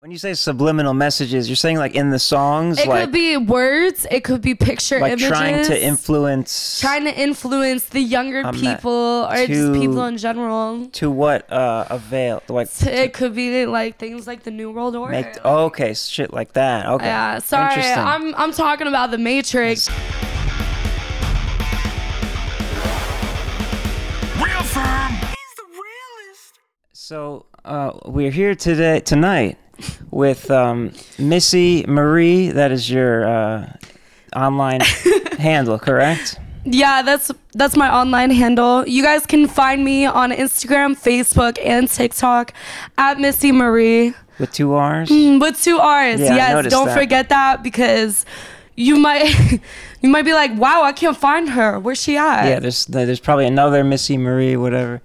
When you say subliminal messages, you're saying like in the songs? It could be words. It could be picture images. Like trying to influence the younger people or just people in general. To what avail? Like, it could be like things like the New World Order. Okay, shit like that. Okay. Yeah, sorry. I'm talking about the Matrix. Real firm. He's the realest. So we're here tonight. With Missy Marie, that is your online handle, correct? Yeah, that's my online handle. You guys can find me on Instagram, Facebook, and TikTok at Missy Marie. With 2 R's? With 2 R's, yeah, yes. Don't forget that because you might be like, wow, I can't find her. Where's she at? Yeah, there's probably another Missy Marie, whatever.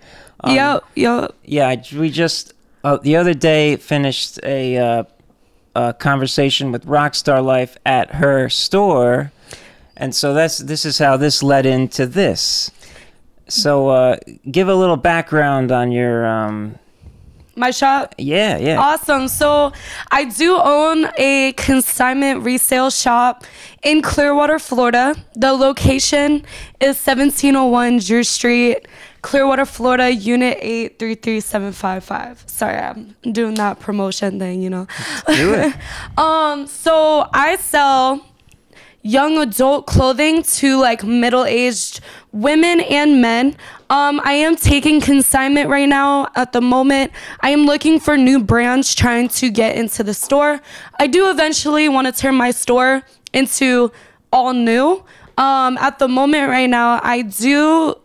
Yep. Yeah, we just... the other day, finished a conversation with Rockstar Life at her store, and so this is how this led into this. So give a little background on your my shop. Yeah. Awesome. So I do own a consignment resale shop in Clearwater, Florida. The location is 1701 Drew Street. Clearwater, Florida, Unit 833755. Sorry, I'm doing that promotion thing, you know. Do it. So I sell young adult clothing to like middle-aged women and men. I am taking consignment right now at the moment. I am looking for new brands trying to get into the store. I do eventually want to turn my store into all new. At the moment right now, I do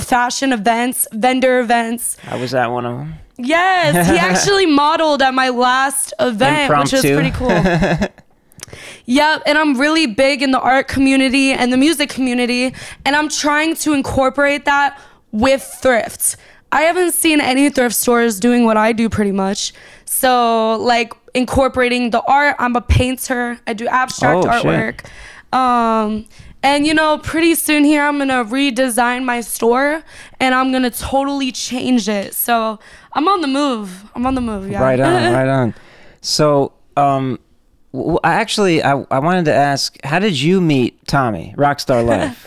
fashion events, vendor events. I was at one of them. Yes, he actually modeled at my last event, Impromptu. Which was pretty cool. Yep, and I'm really big in the art community and the music community, and I'm trying to incorporate that with thrift. I haven't seen any thrift stores doing what I do pretty much. So, like, incorporating the art, I'm a painter. I do abstract artwork. Shit. And, you know, pretty soon here, I'm going to redesign my store, and I'm going to totally change it. So I'm on the move. Yeah. Right on. So I wanted to ask, how did you meet Tommy, Rockstar Life?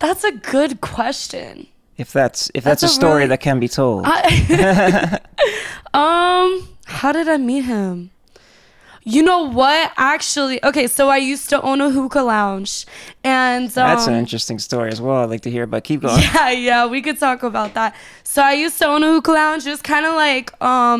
That's a good question. If that's a story really... that can be told. How did I meet him? You know what? Actually, okay, so I used to own a hookah lounge. And that's an interesting story as well. I'd like to hear about. Keep going. Yeah, we could talk about that. So I used to own a hookah lounge. It was kind of like, I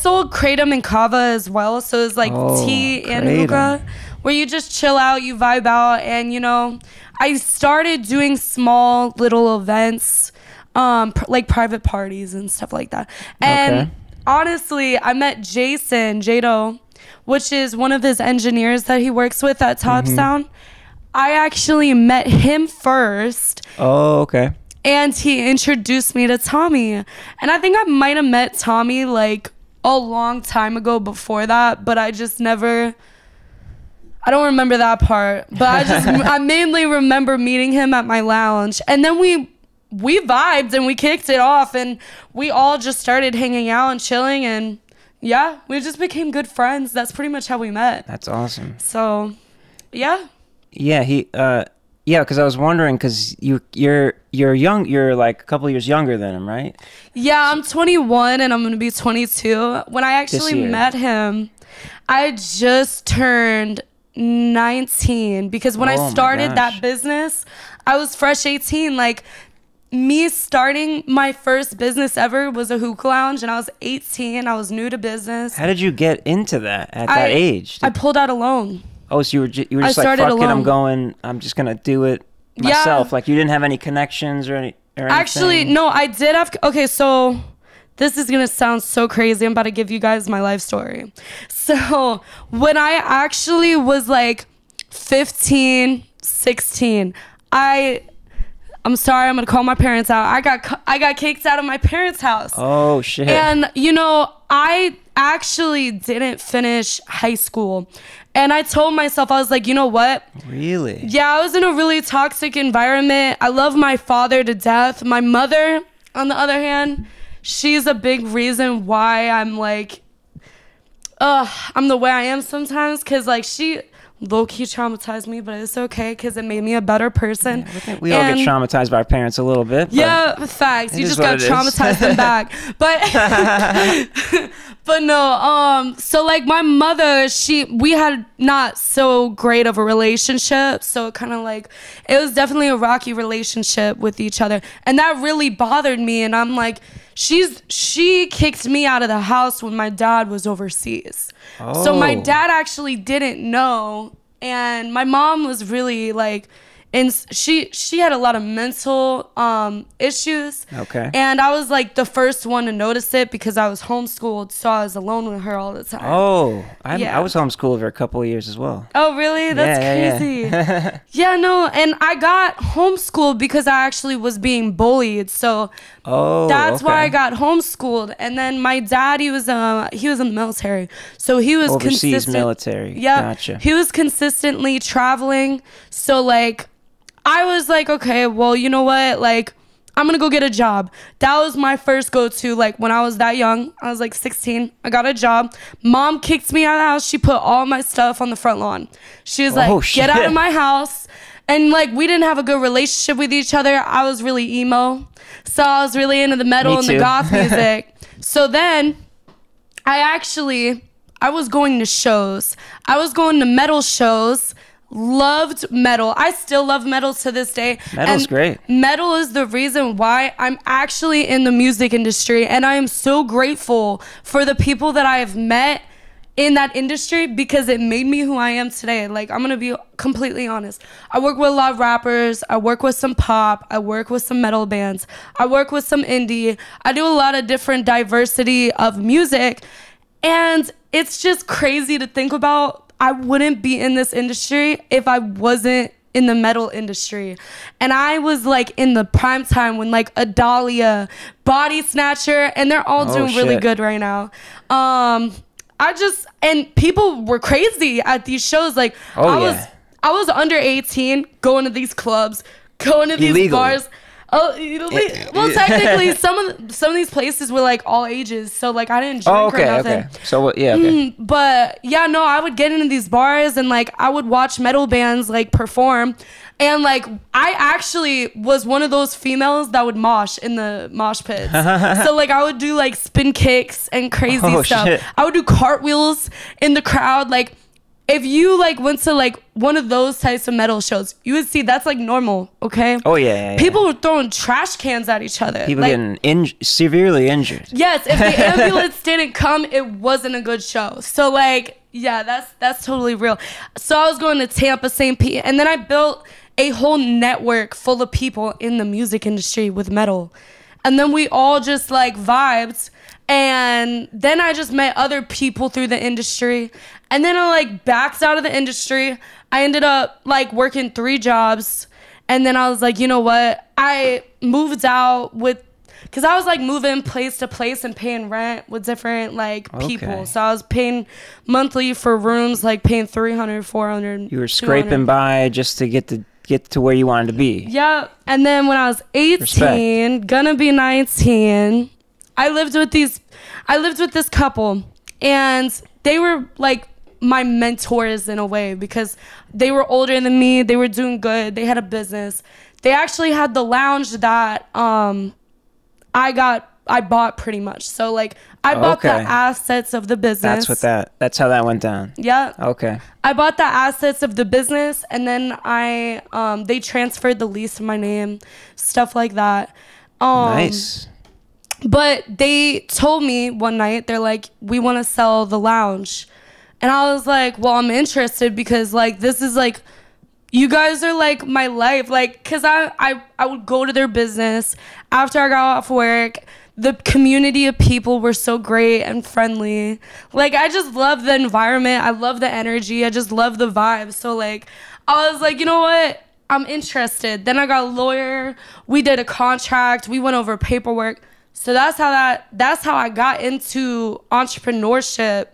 sold kratom and kava as well. So it was like tea kratom. And hookah, where you just chill out, you vibe out. And, you know, I started doing small little events, like private parties and stuff like that. And. Okay. Honestly, I met Jason Jado, which is one of his engineers that he works with at Top Sound. I actually met him first. Oh, okay. And he introduced me to Tommy. And I think I might have met Tommy like a long time ago before that, but I don't remember that part. But I mainly remember meeting him at my lounge. And then we vibed and we kicked it off and we all just started hanging out and chilling and yeah, we just became good friends. That's pretty much how we met. That's awesome. So, yeah. Yeah, because I was wondering because you're young, you're like a couple years younger than him, right? Yeah, I'm 21 and I'm going to be 22. When I actually met him, I just turned 19 because when I started that business, I was fresh 18, like me starting my first business ever was a hookah lounge and I was 18. I was new to business. How did you get into that at that age? I pulled out a loan. Oh, so you were just like, fuck it, I'm just going to do it myself. Yeah. Like you didn't have any connections or anything? Actually, no, I did have... Okay, so this is going to sound so crazy. I'm about to give you guys my life story. So when I actually was like 15, 16, I'm sorry, I'm gonna call my parents out. I got kicked out of my parents' house. Oh, shit. And, you know, I actually didn't finish high school. And I told myself, I was like, you know what? Really? Yeah, I was in a really toxic environment. I love my father to death. My mother, on the other hand, she's a big reason why I'm like, I'm the way I am sometimes, because like she low-key traumatized me, but it's okay because it made me a better person. Yeah, I think we all get traumatized by our parents a little bit. Yeah, facts. You just got traumatized and back. But but no, so like my mother, we had not so great of a relationship, so kind of like it was definitely a rocky relationship with each other, and that really bothered me. And I'm like, she kicked me out of the house when my dad was overseas. Oh. So my dad actually didn't know, and my mom was really like, and she had a lot of mental issues. Okay. And I was like the first one to notice it because I was homeschooled, so I was alone with her all the time. Oh, I was homeschooled for a couple of years as well. Oh, really? That's crazy. Yeah. Yeah, no, and I got homeschooled because I actually was being bullied, so why I got homeschooled. And then my dad, he was in the military, so he was overseas military. Yeah, gotcha. He was consistently traveling, so like, I was like, okay, well, you know what? Like, I'm going to go get a job. That was my first go-to. Like, when I was that young, I was like 16. I got a job. Mom kicked me out of the house. She put all my stuff on the front lawn. She was get out of my house. And, like, we didn't have a good relationship with each other. I was really emo. So I was really into the metal and the goth music. So then I was going to shows. I was going to metal shows. Loved metal. I still love metal to this day. Metal's great. Metal is the reason why I'm actually in the music industry, and I am so grateful for the people that I have met in that industry because it made me who I am today. Like, I'm gonna be completely honest. I work with a lot of rappers. I work with some pop. I work with some metal bands. I work with some indie. I do a lot of different diversity of music, and it's just crazy to think about. I wouldn't be in this industry if I wasn't in the metal industry. And I was like in the prime time when like Adalia, Body Snatcher, and they're all doing really good right now. And people were crazy at these shows. Like I was under 18 going to these clubs, going to these bars. Well, technically, some of these places were like all ages, so like I didn't drink or nothing. So yeah. Okay. But yeah, no, I would get into these bars and like I would watch metal bands like perform, and like I actually was one of those females that would mosh in the mosh pits. So like I would do like spin kicks and crazy stuff. Shit. I would do cartwheels in the crowd, like. If you like went to like one of those types of metal shows, you would see that's like normal, okay? Oh yeah. People were throwing trash cans at each other. People like, getting severely injured. Yes, if the ambulance didn't come, it wasn't a good show. So like, yeah, that's totally real. So I was going to Tampa, St. Pete, and then I built a whole network full of people in the music industry with metal, and then we all just like vibed. And then I just met other people through the industry, and then I like backed out of the industry. I ended up like working 3 jobs, and then I was like, you know what? I moved out because I was like moving place to place and paying rent with different like people. So I was paying monthly for rooms, like paying $300, $400. You were scraping by just to get to where you wanted to be. Yeah, and then when I was 18, gonna be 19. I lived with this couple, and they were like my mentors in a way because they were older than me. They were doing good. They had a business. They actually had the lounge that I bought pretty much. So like I bought the assets of the business. That's how that went down. Yeah. Okay. I bought the assets of the business, and then I they transferred the lease to my name, stuff like that. Nice. But they told me one night, they're like, we want to sell the lounge. And I was like, well, I'm interested because, like, this is, like, you guys are, like, my life. Like, because I would go to their business after I got off work. The community of people were so great and friendly. Like, I just love the environment. I love the energy. I just love the vibe. So, like, I was like, you know what? I'm interested. Then I got a lawyer. We did a contract. We went over paperwork. So that's how I got into entrepreneurship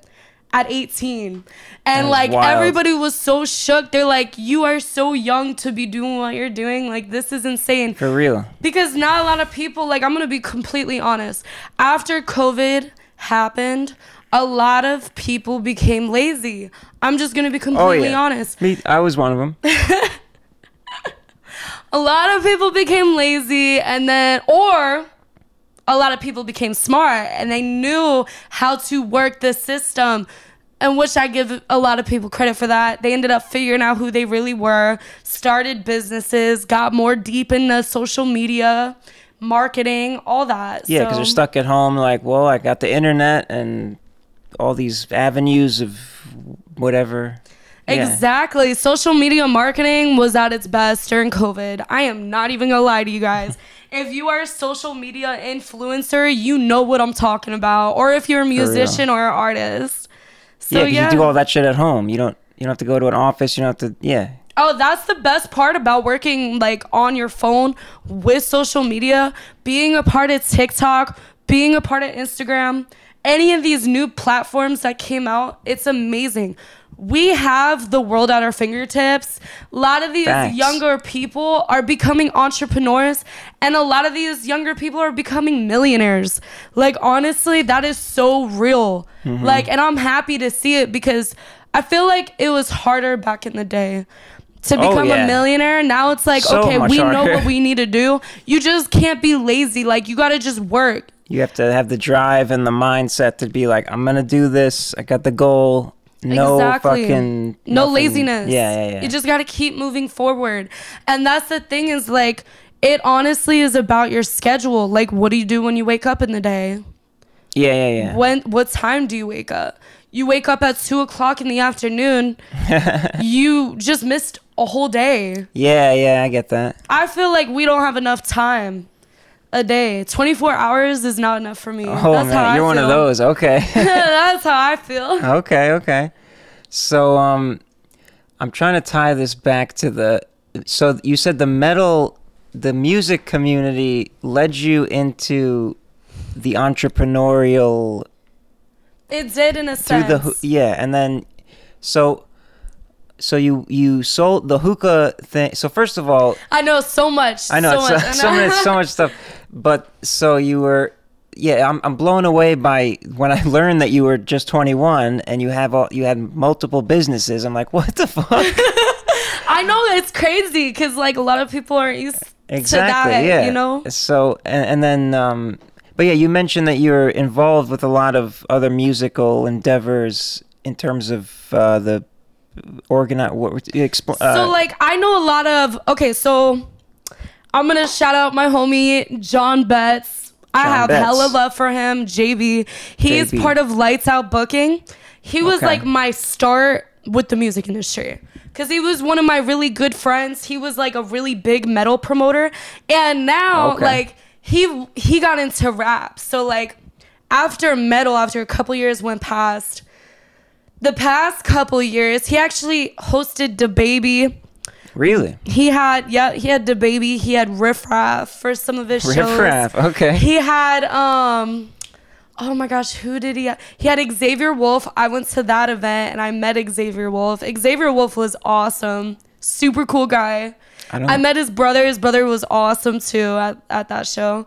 at 18. And like wild. Everybody was so shook. They're like, you are so young to be doing what you're doing. Like, this is insane. For real. Because not a lot of people, like, I'm going to be completely honest. After COVID happened, a lot of people became lazy. I'm just going to be completely honest. Me, I was one of them. A lot of people became lazy, and then, or a lot of people became smart and they knew how to work the system, and which I give a lot of people credit for that. They ended up figuring out who they really were, started businesses, got more deep into social media, marketing, all that. Yeah, because they're stuck at home like, well, I got the internet and all these avenues of whatever. Yeah. Exactly. Social media marketing was at its best during COVID. I am not even gonna lie to you guys. If you are a social media influencer, you know what I'm talking about. Or if you're a musician or an artist. So, yeah, you do all that shit at home. You don't have to go to an office. You don't have to, Oh, that's the best part about working like on your phone with social media, being a part of TikTok, being a part of Instagram, any of these new platforms that came out. It's amazing. We have the world at our fingertips. A lot of these younger people are becoming entrepreneurs, and a lot of these younger people are becoming millionaires. Like, honestly, that is so real. Mm-hmm. Like, and I'm happy to see it because I feel like it was harder back in the day to become a millionaire. Now it's like, so okay, we know what we need to do. You just can't be lazy. Like, you got to just work. You have to have the drive and the mindset to be like, I'm going to do this. I got the goal. No fucking nothing. No laziness. Yeah. You just got to keep moving forward. And that's the thing is, like, it honestly is about your schedule. Like, what do you do when you wake up in the day? Yeah. What time do you wake up? You wake up at 2:00 in the afternoon. You just missed a whole day. Yeah, I get that. I feel like we don't have enough time a day. 24 hours is not enough for me. Oh, that's man, how I you're feel. One of those. Okay. That's how I feel. Okay. So, I'm trying to tie this back to so you said the music community led you into the entrepreneurial. It did, in a sense. And then, so you sold the hookah thing. So first of all, I know so much. So much stuff. But so you were, I'm blown away by when I learned that you were just 21 and you had multiple businesses. I'm like, what the fuck? I know, it's crazy because like a lot of people aren't used to that. Yeah. You know. So and then. But yeah, you mentioned that you're involved with a lot of other musical endeavors in terms of the organized. So like, I know a lot of. Okay, so I'm gonna shout out my homie John Betts. I have hella love for him. JB, he is part of Lights Out Booking. He was like my start with the music industry. Because he was one of my really good friends. He was like a really big metal promoter, and now like. He got into rap. So like after metal, after a couple years went past, the past couple years, he actually hosted DaBaby. Really? He had DaBaby. He had Riff Raff for some of his shows. Riff Raff, okay. He had, oh my gosh, who did he have? He had Xavier Wolf. I went to that event and I met Xavier Wolf. Xavier Wolf was awesome. Super cool guy. I met his brother. His brother was awesome too at that show.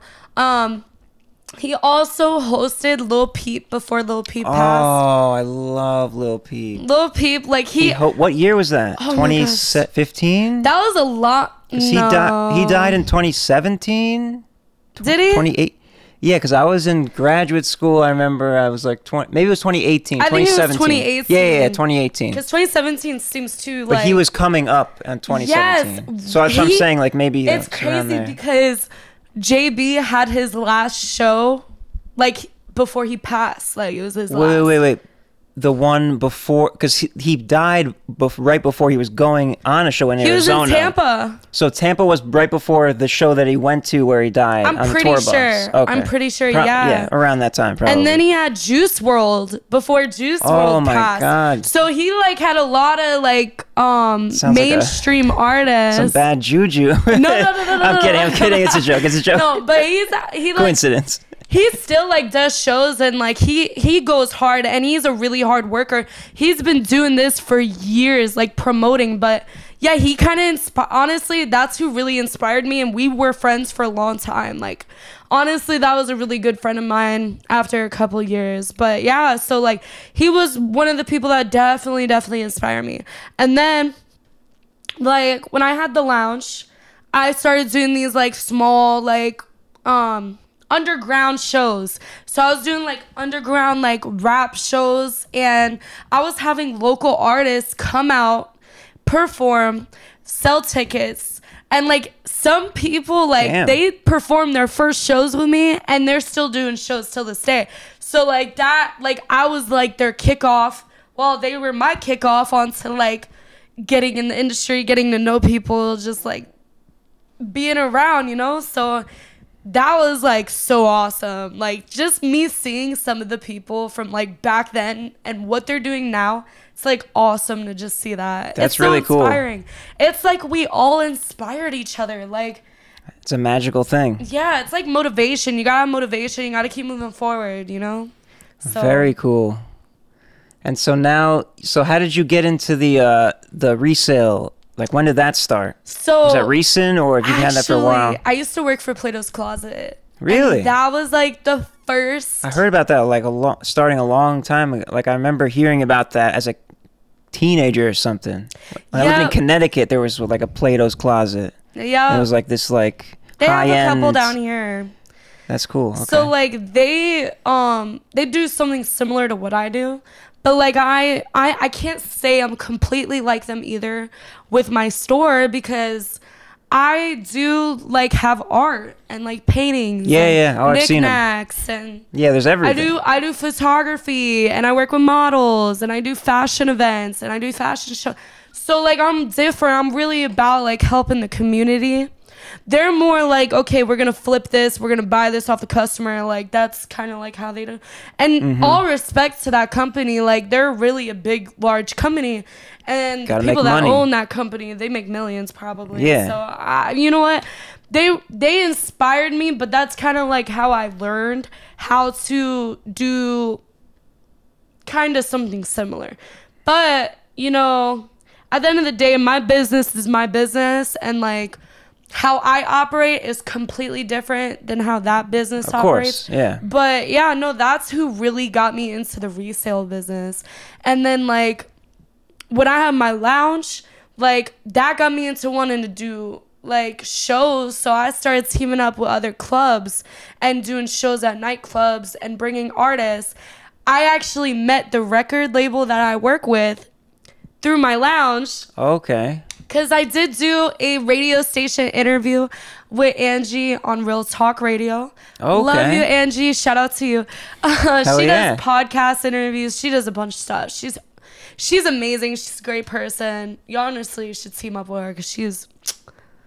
He also hosted Lil Peep before Lil Peep passed. Oh, I love Lil Peep. Lil Peep, like what year was that? 2015. That was a lot. No. He died in 2017. Did he? 28. Yeah, because I was in graduate school. I remember I was like 20. Maybe it was 2018. I think it was 2018. Yeah, 2018. Because 2017 seems too like. But he was coming up in 2017. Yes, so that's what I'm saying. Like maybe it's crazy because JB had his last show, like before he passed. Like it was his last. Wait. The one before, because he died right before he was going on a show in Arizona. He was in Tampa. So Tampa was right before the show that he went to where he died. I'm on pretty the tour sure. Bus. Okay. I'm pretty sure, yeah. Yeah, around that time, probably. And then he had Juice World before Juice World passed. Oh, my God. So he, like, had a lot of, like, mainstream artists. Some bad juju. No. I'm kidding. It's a joke. No, but he, like, coincidence. he still like does shows and like he goes hard and he's a really hard worker. He's been doing this for years, like promoting, but yeah, he kind of honestly, that's who really inspired me, and we were friends for a long time. Like, honestly, that was a really good friend of mine after a couple years. But yeah, so like he was one of the people that definitely inspired me. And then like when I had the lounge, I started doing these like small like underground shows. So I was doing like underground like rap shows, and I was having local artists come out, perform, sell tickets. And like some people, like damn, they performed their first shows with me and they're still doing shows till this day. So like that, like I was like their kickoff. Well, they were my kickoff onto like getting in the industry, getting to know people, just like being around, you know? So that was like so awesome. Like just me seeing some of the people from like back then and what they're doing now. It's like awesome to just see that. That's really cool. It's so inspiring. It's like we all inspired each other. Like it's a magical thing. Yeah, it's like motivation. You gotta have motivation. You gotta keep moving forward, you know? So. Very cool. And so now, so how did you get into the resale? Like, when did that start? So was that recent, or have you had that for a while? I used to work for Plato's Closet. Really? And that was like the first. I heard about that like starting a long time ago. Like I remember hearing about that as a teenager or something. When I lived in Connecticut, there was like a Plato's Closet. Yeah. And it was like this like they high have a end. Couple down here. That's cool. Okay. So like they do something similar to what I do. But like I can't say I'm completely like them either with my store, because I do like have art and like paintings. Yeah. Oh, I've seen knickknacks and yeah, there's everything. I do photography, and I work with models, and I do fashion events, and I do fashion shows. So like I'm different. I'm really about like helping the community. They're more like, okay, we're gonna flip this, we're gonna buy this off the customer. Like that's kind of like how they do. And all respect to that company, like they're really a big, large company, and the people that own that company, they make millions probably. Yeah. So you know what? They inspired me, but that's kind of like how I learned how to do kind of something similar. But you know, at the end of the day, my business is my business, and like, how I operate is completely different than how that business operates. Of course, yeah. But yeah, no, that's who really got me into the resale business. And then like when I had my lounge, like that got me into wanting to do like shows. So I started teaming up with other clubs and doing shows at nightclubs and bringing artists. I actually met the record label that I work with through my lounge. Okay. Because I did do a radio station interview with Angie on Real Talk Radio. Okay. Love you, Angie. Shout out to you. She does podcast interviews. She does a bunch of stuff. She's amazing. She's a great person. You honestly should team up with her because she's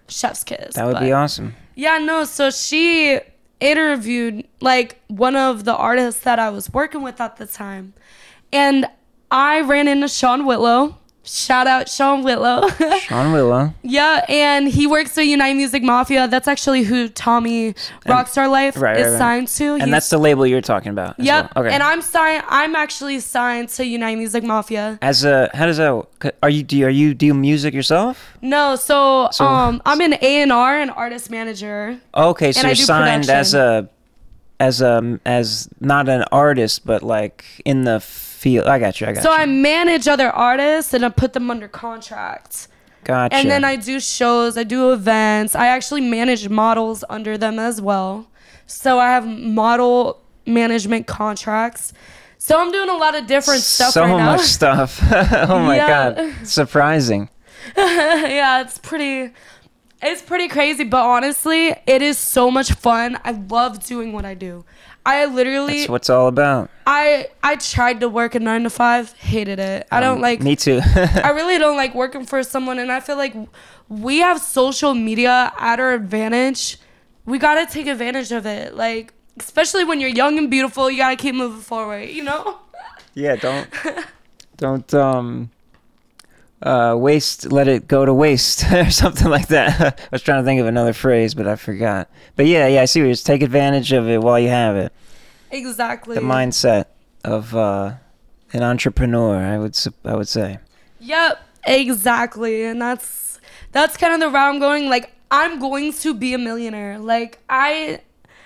chef's kiss. That would be awesome. Yeah, no. So she interviewed like one of the artists that I was working with at the time. And I ran into Sean Whitlow. Shout out Sean Whitlow. Yeah, and he works with United Music Mafia. That's actually who Tommy Rockstar Life is signed to. And that's the label you're talking about. Yep. Well. Okay. And I'm actually signed to United Music Mafia. As a how does that do you do music yourself? No, so I'm an A&R and artist manager. Okay, so you're signed production. as not an artist, but like in the field. I got you. So I manage other artists and I put them under contract. Gotcha. And then I do shows, I do events. I actually manage models under them as well. So I have model management contracts. So I'm doing a lot of different stuff right now. So much stuff. Oh my God. Surprising. Yeah, it's pretty crazy, but honestly, it is so much fun. I love doing what I do. That's what's all about. I tried to work a 9-to-5, hated it. I don't like. Me too. I really don't like working for someone, and I feel like we have social media at our advantage. We gotta take advantage of it, like especially when you're young and beautiful. You gotta keep moving forward, you know. Yeah, don't. Let it go to waste or something like that. I was trying to think of another phrase, but I forgot. But yeah, I see what you're saying. Take advantage of it while you have it. Exactly. The mindset of an entrepreneur, I would say. Yep, exactly. And that's kind of the route I'm going. Like, I'm going to be a millionaire. Like,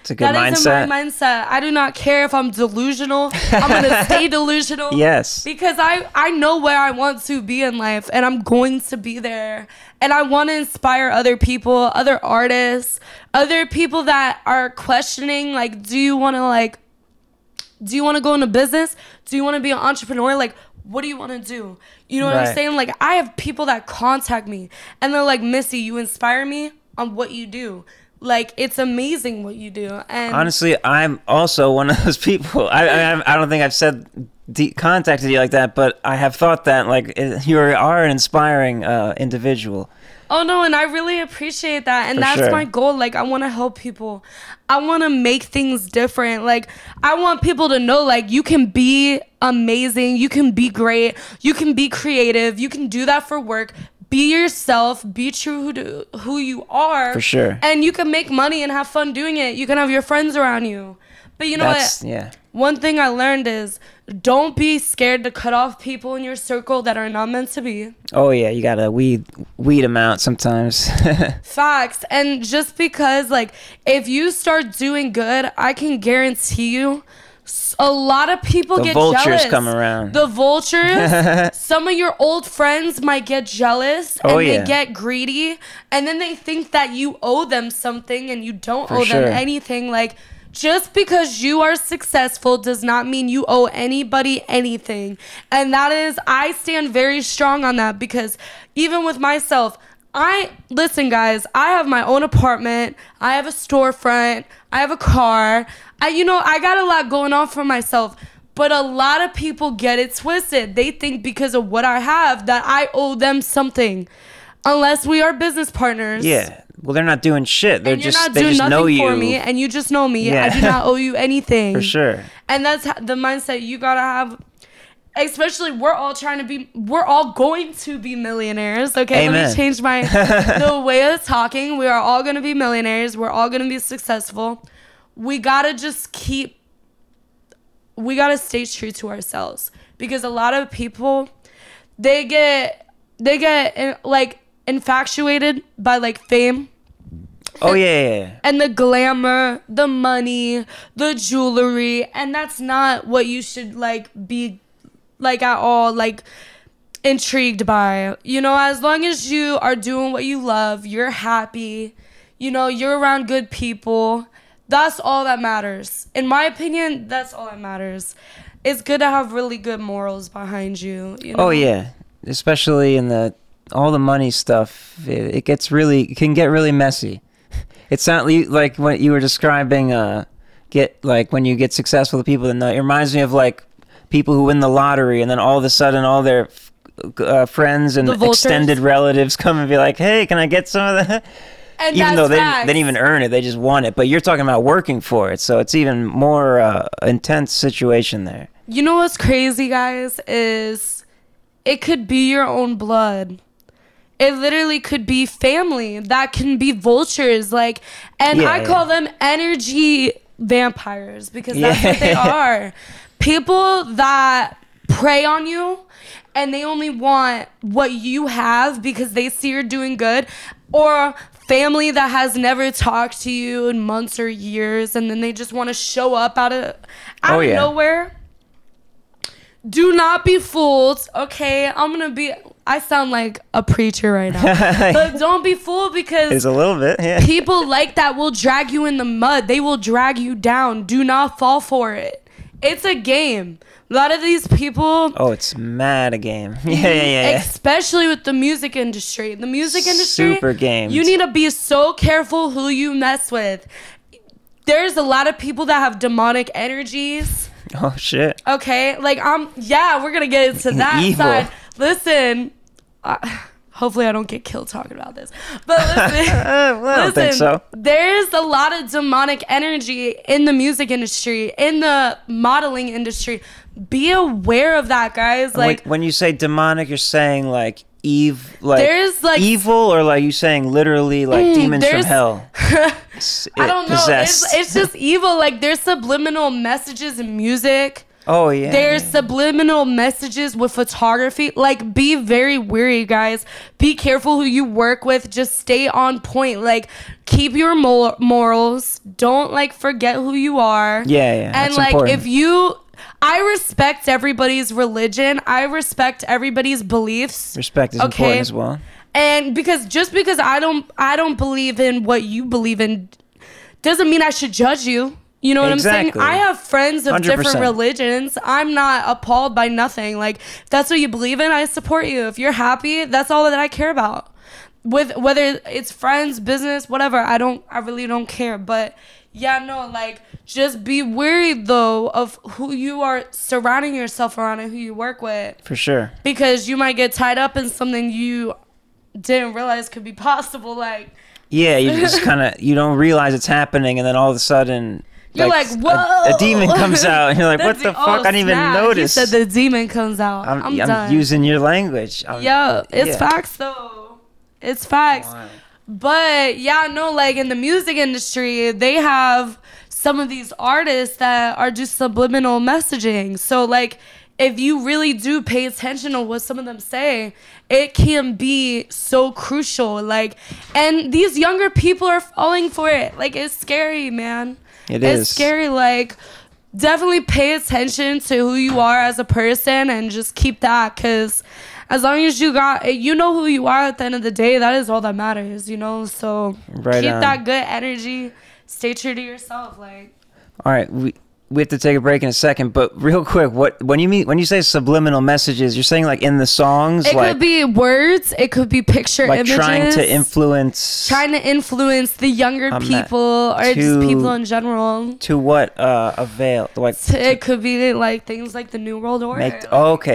it's a good mindset. That isn't my mindset. I do not care if I'm delusional. I'm going to stay delusional. Yes. Because I know where I want to be in life, and I'm going to be there. And I want to inspire other people, other artists, other people that are questioning, like, do you want to go into business? Do you want to be an entrepreneur? Like, what do you want to do? You know what I'm saying? Like, I have people that contact me, and they're like, Missy, you inspire me on what you do. Like, it's amazing what you do. And honestly, I'm also one of those people. I don't think I've contacted you like that, but I have thought that, like, you are an inspiring individual. Oh, no, and I really appreciate that. And that's my goal. Like, I want to help people. I want to make things different. Like, I want people to know, like, you can be amazing. You can be great. You can be creative. You can do that for work. Be yourself, be true to who you are. For sure. And you can make money and have fun doing it. You can have your friends around you. But you know what? Yeah. One thing I learned is don't be scared to cut off people in your circle that are not meant to be. Oh, yeah. You got to weed them out sometimes. Facts. And just because, like, if you start doing good, I can guarantee you, a lot of people get jealous. The vultures come around. The vultures. Some of your old friends might get jealous and they get greedy. And then they think that you owe them something and you don't owe them anything. Like, just because you are successful does not mean you owe anybody anything. And that is, I stand very strong on that, because even with myself, listen, guys, I have my own apartment. I have a storefront. I have a car. I got a lot going on for myself, but a lot of people get it twisted. They think because of what I have that I owe them something, unless we are business partners. Yeah. Well, they're not doing shit. They just know you. Me, and you just know me. Yeah. I do not owe you anything. For sure. And that's the mindset you got to have. Especially, we're all going to be millionaires. Okay, amen. Let me change the way of talking. We are all going to be millionaires. We're all going to be successful. We got to stay true to ourselves, because a lot of people, they get like infatuated by like fame. Oh, yeah. And the glamour, the money, the jewelry, and that's not what you should like be like at all like intrigued by. You know, as long as you are doing what you love, you're happy, you know, you're around good people. That's all that matters. In my opinion, that's all that matters. It's good to have really good morals behind you. You know? Oh, yeah. Especially in all the money stuff, it can get really messy. It's not like what you were describing, when you get successful, the people that know, it reminds me of like people who win the lottery and then all of a sudden all their friends and extended relatives come and be like, hey, can I get some of that? And even though they didn't even earn it, they just want it. But you're talking about working for it, so it's even more intense situation there. You know what's crazy, guys, is it could be your own blood. It literally could be family that can be vultures, like, and I call them energy vampires, because that's what they are. People that prey on you and they only want what you have because they see you're doing good, or family that has never talked to you in months or years, and then they just want to show up out of nowhere. Do not be fooled. Okay, I sound like a preacher right now. But don't be fooled, because it's a little bit, yeah. People like that will drag you in the mud. They will drag you down. Do not fall for it. It's a game. A lot of these people... Oh, it's mad a game. Yeah. Especially with the music industry. The music industry... Super games. You need to be so careful who you mess with. There's a lot of people that have demonic energies. Oh, shit. Okay, like, we're going to get into that evil side. Listen, hopefully I don't get killed talking about this. But listen, I don't think so. There's a lot of demonic energy in the music industry, in the modeling industry. Be aware of that, guys. Like, when you say demonic, you're saying like evil, or like you saying literally like demons from hell. I don't know. It's just evil. Like, there's subliminal messages in music. Oh, yeah. There's subliminal messages with photography. Like, be very wary, guys. Be careful who you work with. Just stay on point. Like, keep your morals. Don't, like, forget who you are. Yeah, yeah. And, like, important. I respect everybody's religion. I respect everybody's beliefs. Respect is important as well. And because I don't believe in what you believe in doesn't mean I should judge you. You know what I'm saying? I have friends of 100%. Different religions. I'm not appalled by nothing. Like, if that's what you believe in, I support you. If you're happy, that's all that I care about. With whether it's friends, business, whatever, I really don't care. But yeah, no, like, just be wary, though, of who you are surrounding yourself around and who you work with. For sure. Because you might get tied up in something you didn't realize could be possible. Like, yeah, you just kind of, you don't realize it's happening, and then all of a sudden, you're like whoa! A demon comes out, and you're like, what the fuck? I didn't even notice. You said the demon comes out. I'm done. Using your language. It's facts, though. It's facts. But yeah, no, like, in the music industry, they have some of these artists that are just subliminal messaging. So, like, if you really do pay attention to what some of them say, it can be so crucial. Like, and these younger people are falling for it. Like, it's scary, man. It's scary. Like, definitely pay attention to who you are as a person and just keep that, because as long as you know who you are at the end of the day, that is all that matters, you know? So keep that good energy. Stay true to yourself. Like, all right, we have to take a break in a second, but real quick, when you say subliminal messages, you're saying, like, in the songs? It could be words. It could be picture images. Trying to influence the younger people or just people in general. To what avail? It could be, like, things like the New World Order.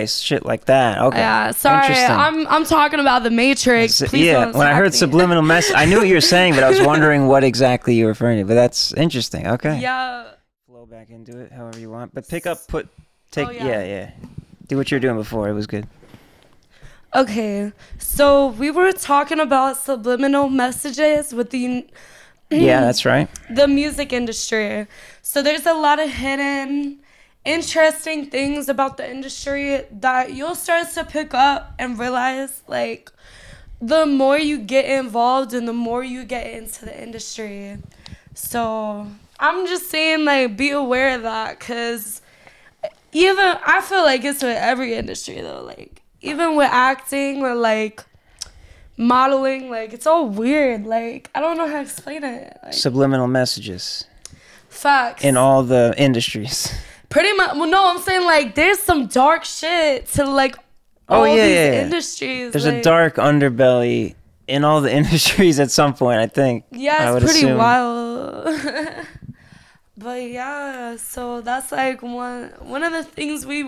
Shit like that. Okay. Yeah, sorry. I'm talking about the Matrix. Please don't stop me. When I heard subliminal message, I knew what you were saying, but I was wondering what exactly you were referring to, but that's interesting. Okay. Yeah. Back into it however you want, but do what you're doing before. It was good. Okay, so we were talking about subliminal messages with the that's right, the music industry. So there's a lot of hidden interesting things about the industry that you'll start to pick up and realize, like, the more you get involved and the more you get into the industry. So I'm just saying, like, be aware of that, because even, I feel like it's with every industry, though. Like, even with acting or, like, modeling, like, it's all weird. Like, I don't know how to explain it. Like, subliminal messages. Facts. In all the industries. Pretty much. Well, no, I'm saying, like, there's some dark shit to, like, all these industries. There's, like, a dark underbelly in all the industries at some point, I think. Yeah, it's pretty wild. But yeah, so that's, like, one of the things we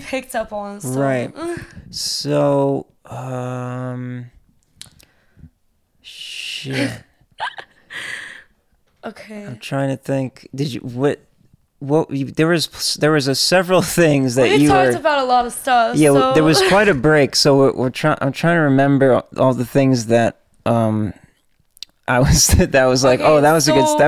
picked up on. So. Right. So, shit. Okay. I'm trying to think. Did you there was several things that you talked about, a lot of stuff. Yeah, so. There was quite a break. So I'm trying to remember all the things that that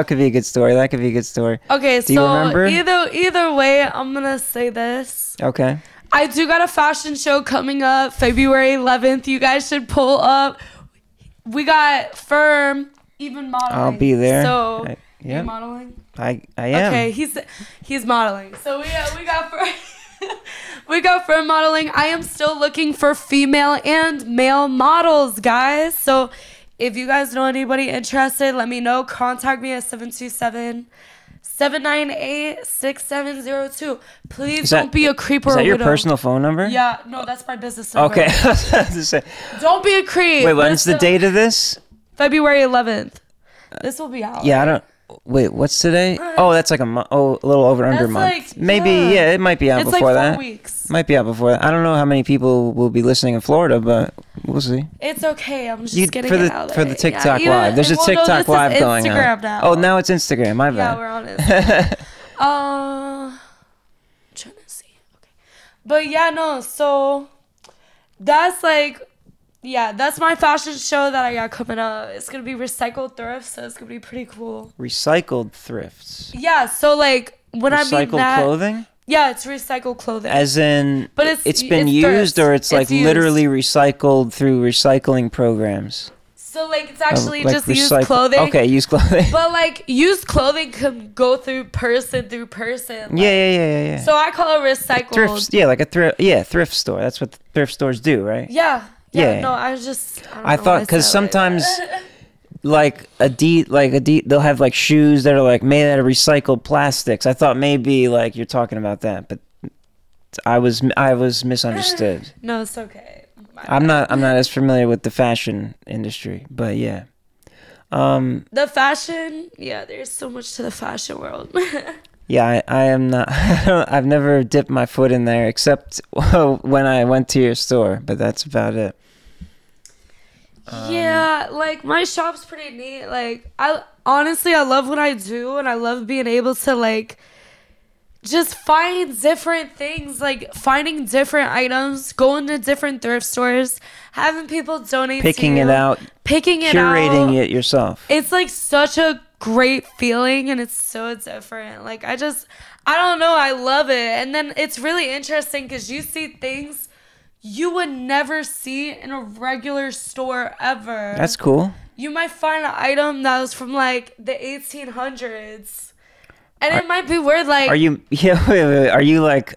could be a good story. That could be a good story. Okay, do you remember? Either way, I'm going to say this. Okay. I do got a fashion show coming up February 11th. You guys should pull up. We got firm, even modeling. I'll be there. So, are you modeling? I am. Okay, he's modeling. So we got firm modeling. I am still looking for female and male models, guys. So if you guys know anybody interested, let me know. Contact me at 727-798-6702. Please don't be a creep or a widow. Is that your personal phone number? Yeah, no, that's my business number. Okay. Don't be a creep. Wait, when's the date of this? February 11th. This will be out. Yeah, Wait, what's today? That's like a little over under month. Like, maybe, yeah, it might be out before that. It's like 4 weeks. Might be out before that. I don't know how many people will be listening in Florida, but we'll see. It's okay. I'm just getting it out there. For the TikTok Live. There's a TikTok Live going on. Now. Oh, now it's Instagram. My bad. Yeah, we're on Instagram. I'm trying to see. Okay. But yeah, no, so that's, like, yeah, that's my fashion show that I got coming up. It's going to be Recycled Thrifts, so it's going to be pretty cool. Recycled Thrifts? Yeah, so like when I mean that... Recycled clothing? Yeah, it's recycled clothing. As in, but it's been used, or it's like literally recycled through recycling programs? So like it's actually just used clothing. Okay, used clothing. But like used clothing can go through person. Like, yeah. So I call it recycled. Thrift store. That's what thrift stores do, right? Yeah. No, I thought because sometimes they'll have like shoes that are like made out of recycled plastics. I thought maybe like you're talking about that, but I was misunderstood. No, it's okay. I'm not as familiar with the fashion industry, but yeah. The fashion, yeah, there's so much to the fashion world. Yeah, I am not. I've never dipped my foot in there except when I went to your store, but that's about it. Yeah, like my shop's pretty neat. Like I love what I do, and I love being able to like just find different things, like finding different items, going to different thrift stores, having people donate to you. Picking it out. Curating it yourself. It's like such a great feeling, and it's so different. Like I don't know, I love it. And then it's really interesting because you see things you would never see in a regular store ever. That's cool. You might find an item that was from like the 1800s. And it might be weird, like... Are you, like,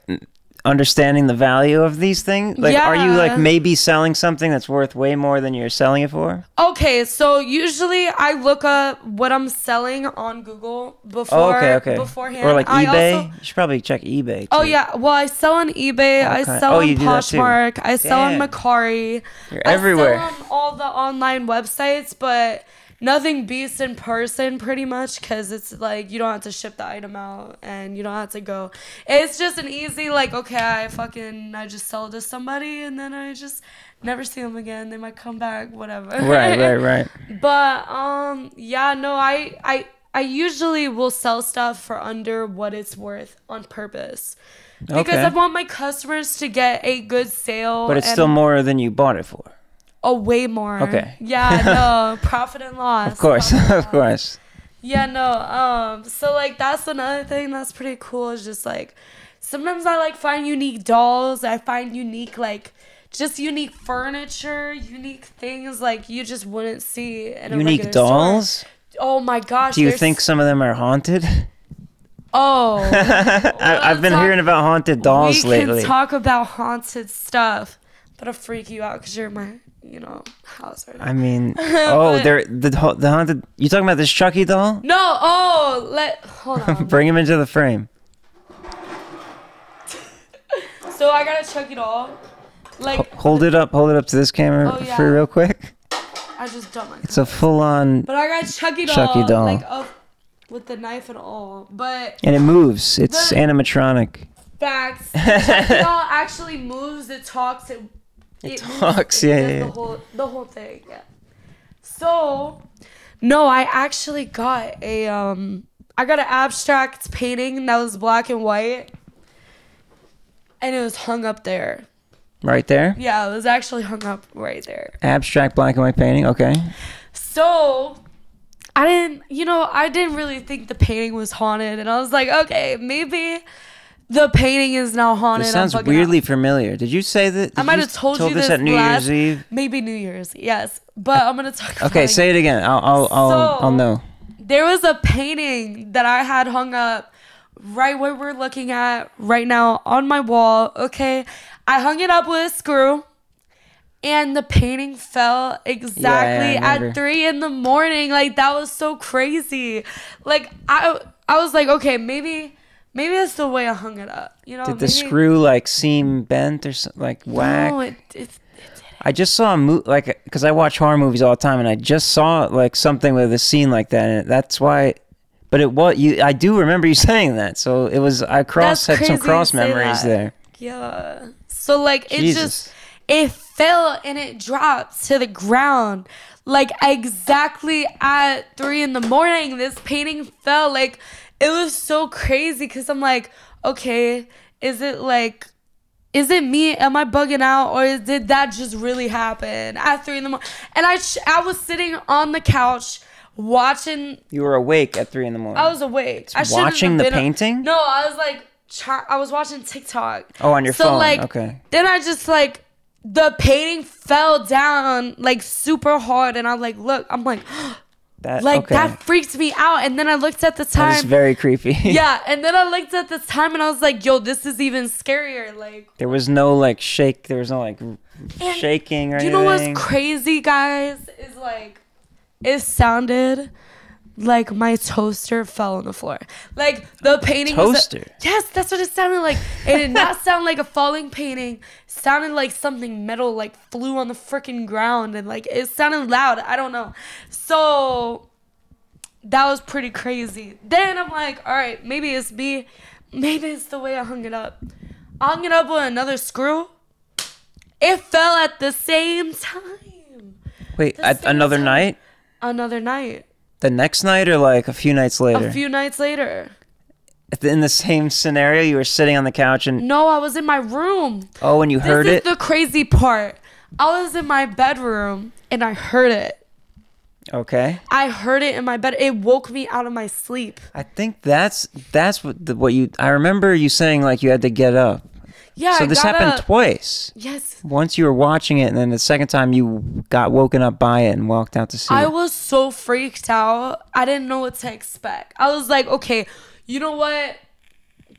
understanding the value of these things? Like, yeah. Are you, like, maybe selling something that's worth way more than you're selling it for? Okay, so usually I look up what I'm selling on Google beforehand. Or, like, eBay? You should probably check eBay, too. Oh, yeah. Well, I sell on eBay. I sell on Poshmark. I sell on Mercari. You're everywhere. I sell on all the online websites, but... Nothing beats in person, pretty much, because it's like you don't have to ship the item out and you don't have to go. It's just an easy, like, okay, I just sell to somebody and then I just never see them again. They might come back, whatever. Right. But, yeah, no, I usually will sell stuff for under what it's worth on purpose. Because I want my customers to get a good sale. But it's still more than you bought it for. Oh, way more. Okay. Yeah, no, profit and loss. Of course. Yeah, no. So like that's another thing that's pretty cool. Is just like sometimes I like find unique dolls. I find unique unique furniture, unique things like you just wouldn't see in a regular dolls. Store. Oh my gosh. Do you think some of them are haunted? Oh, I've been hearing about haunted dolls lately. We can talk about haunted stuff. But I'll freak you out because you're in my, house right now. I mean, the haunted... You talking about this Chucky doll? No, hold on. Bring him into the frame. So I got a Chucky doll. Like hold it up to this camera for real quick. I just dumped my... It's a full-on... But I got a Chucky doll. Like, with the knife and all, but... And it moves. It's animatronic. Facts. Chucky doll actually moves, it talks, it talks. The whole thing, yeah. So, no, I actually got an abstract painting that was black and white, and it was hung up there. Right there? Yeah, it was actually hung up right there. Abstract black and white painting, okay. So, I didn't really think the painting was haunted, and I was like, okay, maybe... The painting is now haunted. It sounds weirdly familiar. Did you say that? I might have told you this at New Year's Eve. Maybe New Year's, yes. But I'm gonna talk. Okay, say it again. I'll know. There was a painting that I had hung up right where we're looking at right now on my wall. Okay, I hung it up with a screw, and the painting fell exactly at 3 a.m. Like that was so crazy. Like I was like, okay, maybe. Maybe that's the way I hung it up. Did the screw seem bent or something, whack? No, it didn't. I just saw a movie, because I watch horror movies all the time, and I just saw something with a scene like that, and that's why. But I do remember you saying that, so it was. Had some cross memories there. Yeah. So it fell and it dropped to the ground, exactly at 3 a.m. This painting fell It was so crazy because I'm like, okay, is it is it me? Am I bugging out? Or did that just really happen at 3 in the morning? And I was sitting on the couch watching. You were awake at 3 in the morning. I was awake. I watching the painting? No, I was like, I was watching TikTok. Oh, on your phone. Like, okay. Then I just like, the painting fell down like super hard. And I'm like, look, I'm like, that freaked me out. And then I looked at the time. It's very creepy. Yeah. And then I looked at the time and I was like, yo, this is even scarier. Like, there was no like shake. There was no like shaking or anything. You know what's crazy, guys? Is like, it sounded like my toaster fell on the floor. Like the painting. Toaster. Yes, that's what it sounded like. It did not sound like a falling painting. It sounded like something metal like flew on the freaking ground, and like it sounded loud. I don't know. So that was pretty crazy. Then I'm like, all right, maybe it's me. Maybe it's the way I hung it up. I hung it up with another screw. It fell at the same time. Wait, at another night? Another night. The next night or like a few nights later? A few nights later. In the same scenario, you were sitting on the couch and... No, I was in my room. Oh, and you heard it? This is the crazy part. I was in my bedroom and I heard it. Okay. I heard it in my bed. It woke me out of my sleep. I think that's what you... I remember you saying like you had to get up. Yeah, so this happened twice. Yes. Once you were watching it, and then the second time you got woken up by it and walked out to see it. I was so freaked out. I didn't know what to expect. I was like, okay, you know what?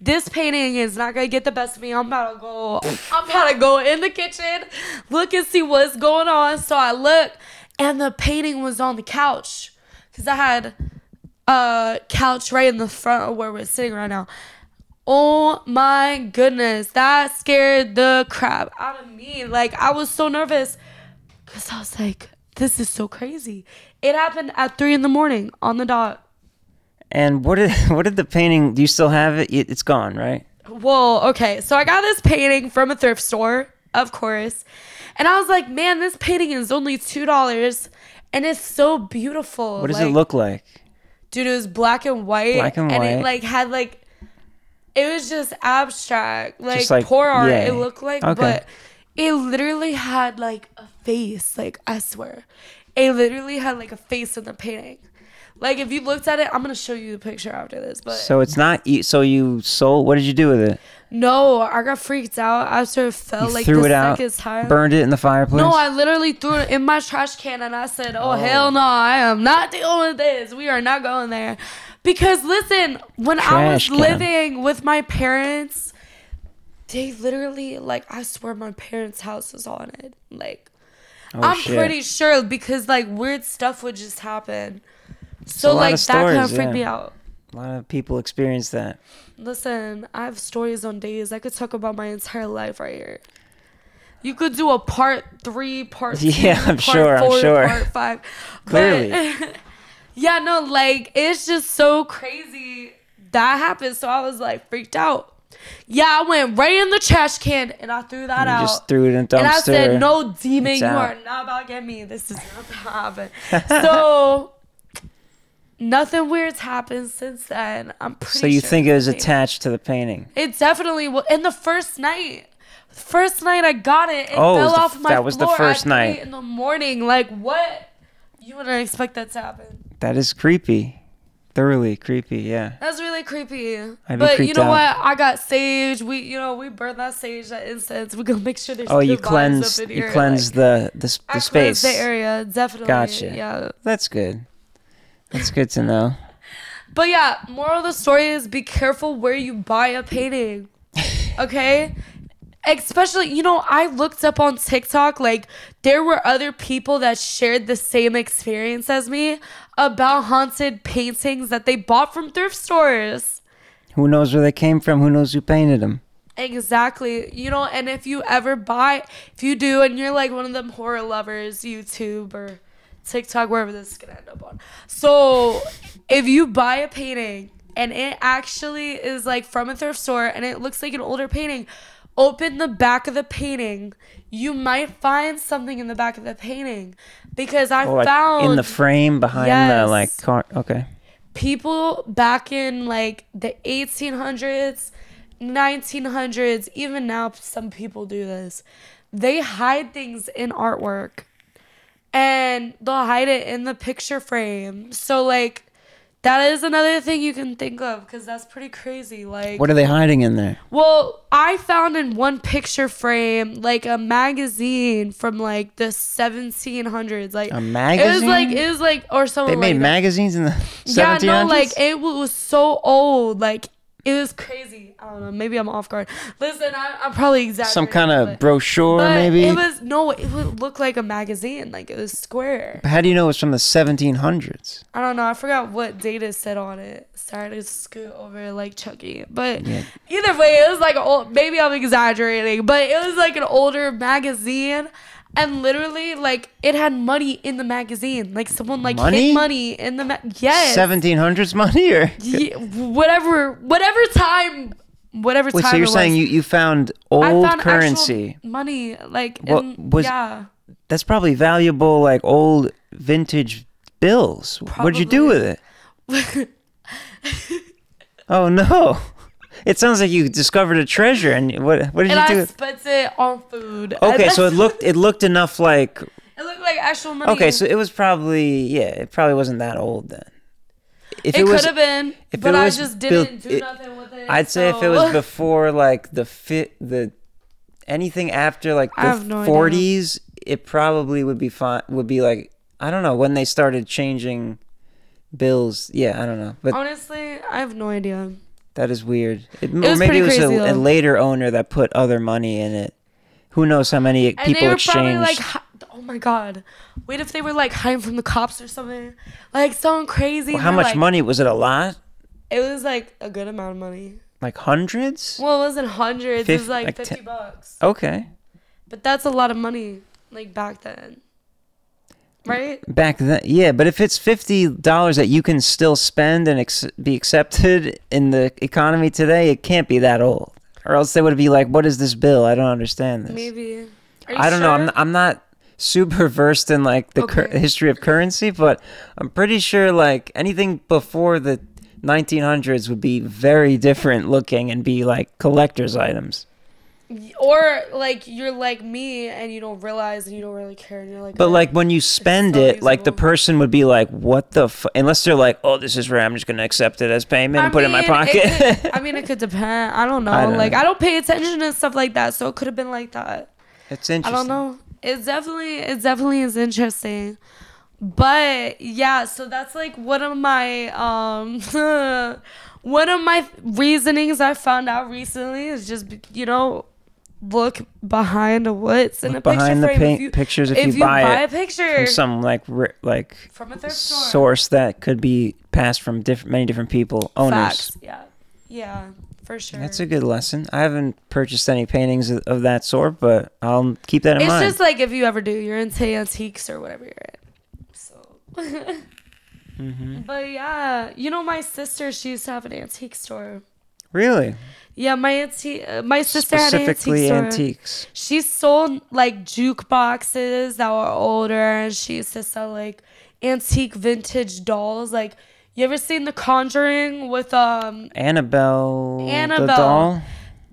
This painting is not going to get the best of me. I'm about to go in the kitchen, look and see what's going on. So I look, and the painting was on the couch. Because I had a couch right in the front of where we're sitting right now. Oh my goodness, that scared the crap out of me. Like, I was so nervous because I was like, this is so crazy. It happened at 3 in the morning on the dot. And what did the painting, do you still have it? It's gone, right? Well, okay, so I got this painting from a thrift store, of course. And I was like, man, this painting is only $2 and it's so beautiful. What does it look like? Dude, it was black and white. Black and white. And it like had like... It was just abstract, like poor art, yeah. It looked like, okay. But it literally had like a face, like I swear. It literally had like a face in the painting. Like if you looked at it, I'm going to show you the picture after this. But so it's not, so you sold, what did you do with it? No, I got freaked out after it fell. You like threw the it second out, time. Burned it in the fireplace? No, I literally threw it in my trash can and I said, oh hell no, I am not dealing with this. We are not going there. Because listen, when I was living with my parents, they literally, like, I swear my parents' house was haunted. Like, I'm pretty sure because, like, weird stuff would just happen. So, like, that kind of freaked me out. A lot of people experience that. Listen, I have stories on days. I could talk about my entire life right here. You could do a part 3, part 2, yeah, I'm sure, I'm sure. part 5. Clearly. Yeah, no, like, it's just so crazy that happened. So I was, like, freaked out. Yeah, I went right in the trash can, and I threw that out. You just threw it in the dumpster. And I said, no, demon, you are not about to get me. This is not going to happen. So nothing weird's happened since then. I'm pretty sure. So you think it was attached to the painting? It definitely was. And the first night I got it, it fell off my floor. That was the first night. 3 in the morning. Like, what? You wouldn't expect that to happen. That is creepy. Thoroughly creepy, yeah. That's really creepy. But you know what? I got sage. We burned that sage, that incense. We're going to make sure there's good vibes up in here. You cleansed like, the space. I cleansed the area, definitely. Gotcha. Yeah. That's good. That's good to know. But yeah, moral of the story is be careful where you buy a painting. Okay? Especially, you know, I looked up on TikTok, like, there were other people that shared the same experience as me about haunted paintings that they bought from thrift stores. Who knows where they came from? Who knows who painted them? Exactly. You know, and if you ever buy, if you do, and you're, like, one of them horror lovers, YouTube or TikTok, wherever this is going to end up on. So, if you buy a painting, and it actually is, like, from a thrift store, and it looks like an older painting, open the back of the painting. You might find something in the back of the painting because I found in the frame behind the like car. Okay, people back in like the 1800s 1900s, even now some people do this. They hide things in artwork, and they'll hide it in the picture frame. So, like, that is another thing you can think of, because that's pretty crazy. Like, what are they hiding in there? Well, I found in one picture frame, like, a magazine from, like, the 1700s. Like, a magazine? It was like, or something. They made like magazines in the 1700s? Yeah, no, like, it was so old. Like, it was crazy. I don't know. Maybe I'm off guard. Listen, I'm probably exaggerating. Some kind of brochure, maybe? It would look like a magazine. Like, it was square. But how do you know it was from the 1700s? I don't know. I forgot what date it said on it. Sorry to scoot over like Chucky. But Either way, it was like an old... Maybe I'm exaggerating. But it was like an older magazine. And literally, like, it had money in the magazine. Like, someone, like, hid money in the yes. 1700s money or? Yeah, whatever time. Wait, so you're saying you found old currency. Money, like, yeah. That's probably valuable, like, old vintage bills. Probably. What'd you do with it? Oh, no. It sounds like you discovered a treasure, and what did you do? And I spent it on food. Okay, so it looked enough like... It looked like actual money. Okay, so it was probably... Yeah, it probably wasn't that old then. It could have been, but I just didn't do nothing with it. I'd say if it was before, like, anything after, like, the 40s, it probably would be fine. Would be, like... I don't know, when they started changing bills. Yeah, I don't know. But honestly, I have no idea. That is weird. Maybe it was a later owner that put other money in it. Who knows how many people exchanged? Like, oh my God! Wait, if they were like hiding from the cops or something, like something crazy. Well, how much money was it? A lot. It was like a good amount of money. Like hundreds? Well, it wasn't hundreds. It was like $50. Okay. But that's a lot of money, like back then. Right? Back then, yeah. But if it's $50 that you can still spend and be accepted in the economy today, it can't be that old. Or else they would be like, what is this bill? I don't understand this. Maybe. I don't know. I'm not super versed in like the history of currency, but I'm pretty sure like anything before the 1900s would be very different looking and be like collector's items. Or like you're like me and you don't realize and you don't really care and you're like. But oh, like when you spend so it, reasonable. Like the person would be like, "What the?" Unless they're like, "Oh, this is rare. I'm just gonna accept it as payment and put it in my pocket." It could depend. I don't know. I don't pay attention to stuff like that, so it could have been like that. It's interesting. I don't know. It definitely is interesting. But yeah, so that's like one of my reasonings I found out recently is just look behind the woods in a picture frame. Look behind the pictures if you buy a picture from some like from a thrift source store. That could be passed from many different people, owners. Facts. Yeah, for sure. That's a good lesson. I haven't purchased any paintings of that sort, but I'll keep that in mind. It's just like if you ever do, you're into antiques or whatever you're in. So. Mm-hmm. But yeah, my sister, she used to have an antique store. Really? Yeah, my sister had an antique store. Specifically antiques. She sold like jukeboxes that were older, and she used to sell like antique vintage dolls. Like, you ever seen The Conjuring with Annabelle the doll?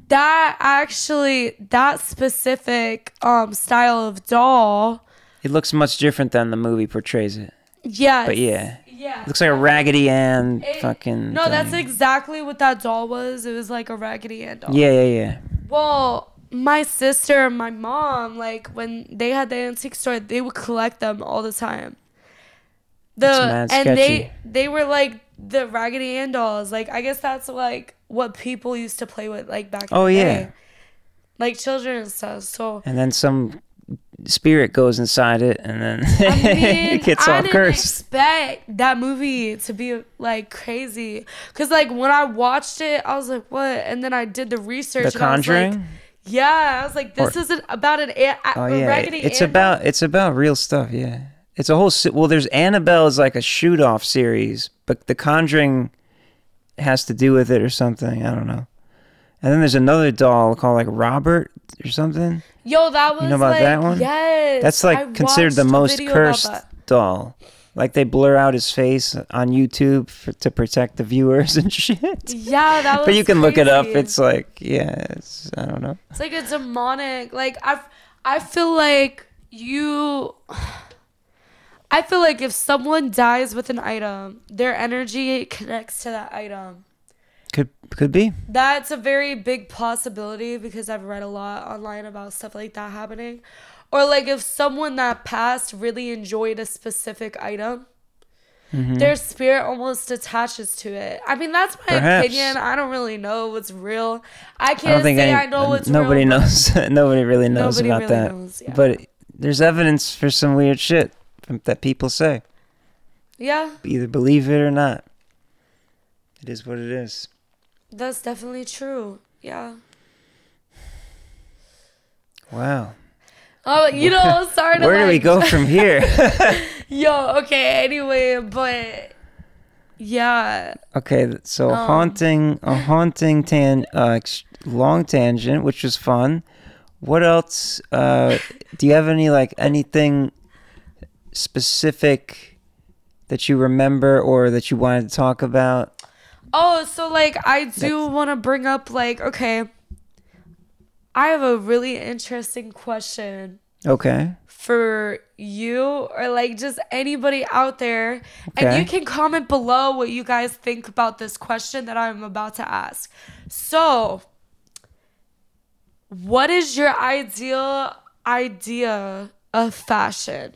That specific style of doll. It looks much different than the movie portrays it. Yes. But yeah. Yeah. Looks like a Raggedy Ann fucking. No, that's exactly what that doll was. It was like a Raggedy Ann doll. Yeah. Well, my sister and my mom, like when they had the antique store, they would collect them all the time. That's mad sketchy. They were like the Raggedy Ann dolls. Like, I guess that's like what people used to play with like back in the day. Oh yeah. Like children and stuff. So. And then some spirit goes inside it, and then it gets all cursed. I didn't expect that movie to be like crazy, because like when I watched it, I was like, "What?" And then I did the research. The Conjuring. I was like, "This isn't about an Raggedy Ann." It's about real stuff. Yeah, it's a whole. There's Annabelle is like a shoot off series, but The Conjuring has to do with it or something. I don't know. And then there's another doll called like Robert or something. Yo, that was, you know about that one? Yes. That's like considered the most cursed doll. Like they blur out his face on YouTube to protect the viewers and shit. Yeah, that was. But you can crazy. Look it up. It's like, yeah, it's, I don't know. It's like a demonic. Like I feel like you. I feel like if someone dies with an item, their energy connects to that item. Could be. That's a very big possibility because I've read a lot online about stuff like that happening. Or like if someone that passed really enjoyed a specific item, mm-hmm. their spirit almost attaches to it. I mean, that's my Perhaps. Opinion. I don't really know what's real. I can't say I know what's nobody real. Nobody knows. Nobody really knows nobody about really that. Knows, yeah. But there's evidence for some weird shit that people say. Yeah. Either believe it or not. It is what it is. That's definitely true. Yeah. Wow. Oh, you know, sorry to Where do we go from here? Yo, okay, anyway, but yeah. Okay, so long tangent, which was fun. What else? Do you have any anything specific that you remember or that you wanted to talk about? Oh, so I do want to bring up okay. I have a really interesting question. Okay. For you or just anybody out there. Okay. And you can comment below what you guys think about this question that I'm about to ask. So, what is your ideal idea of fashion?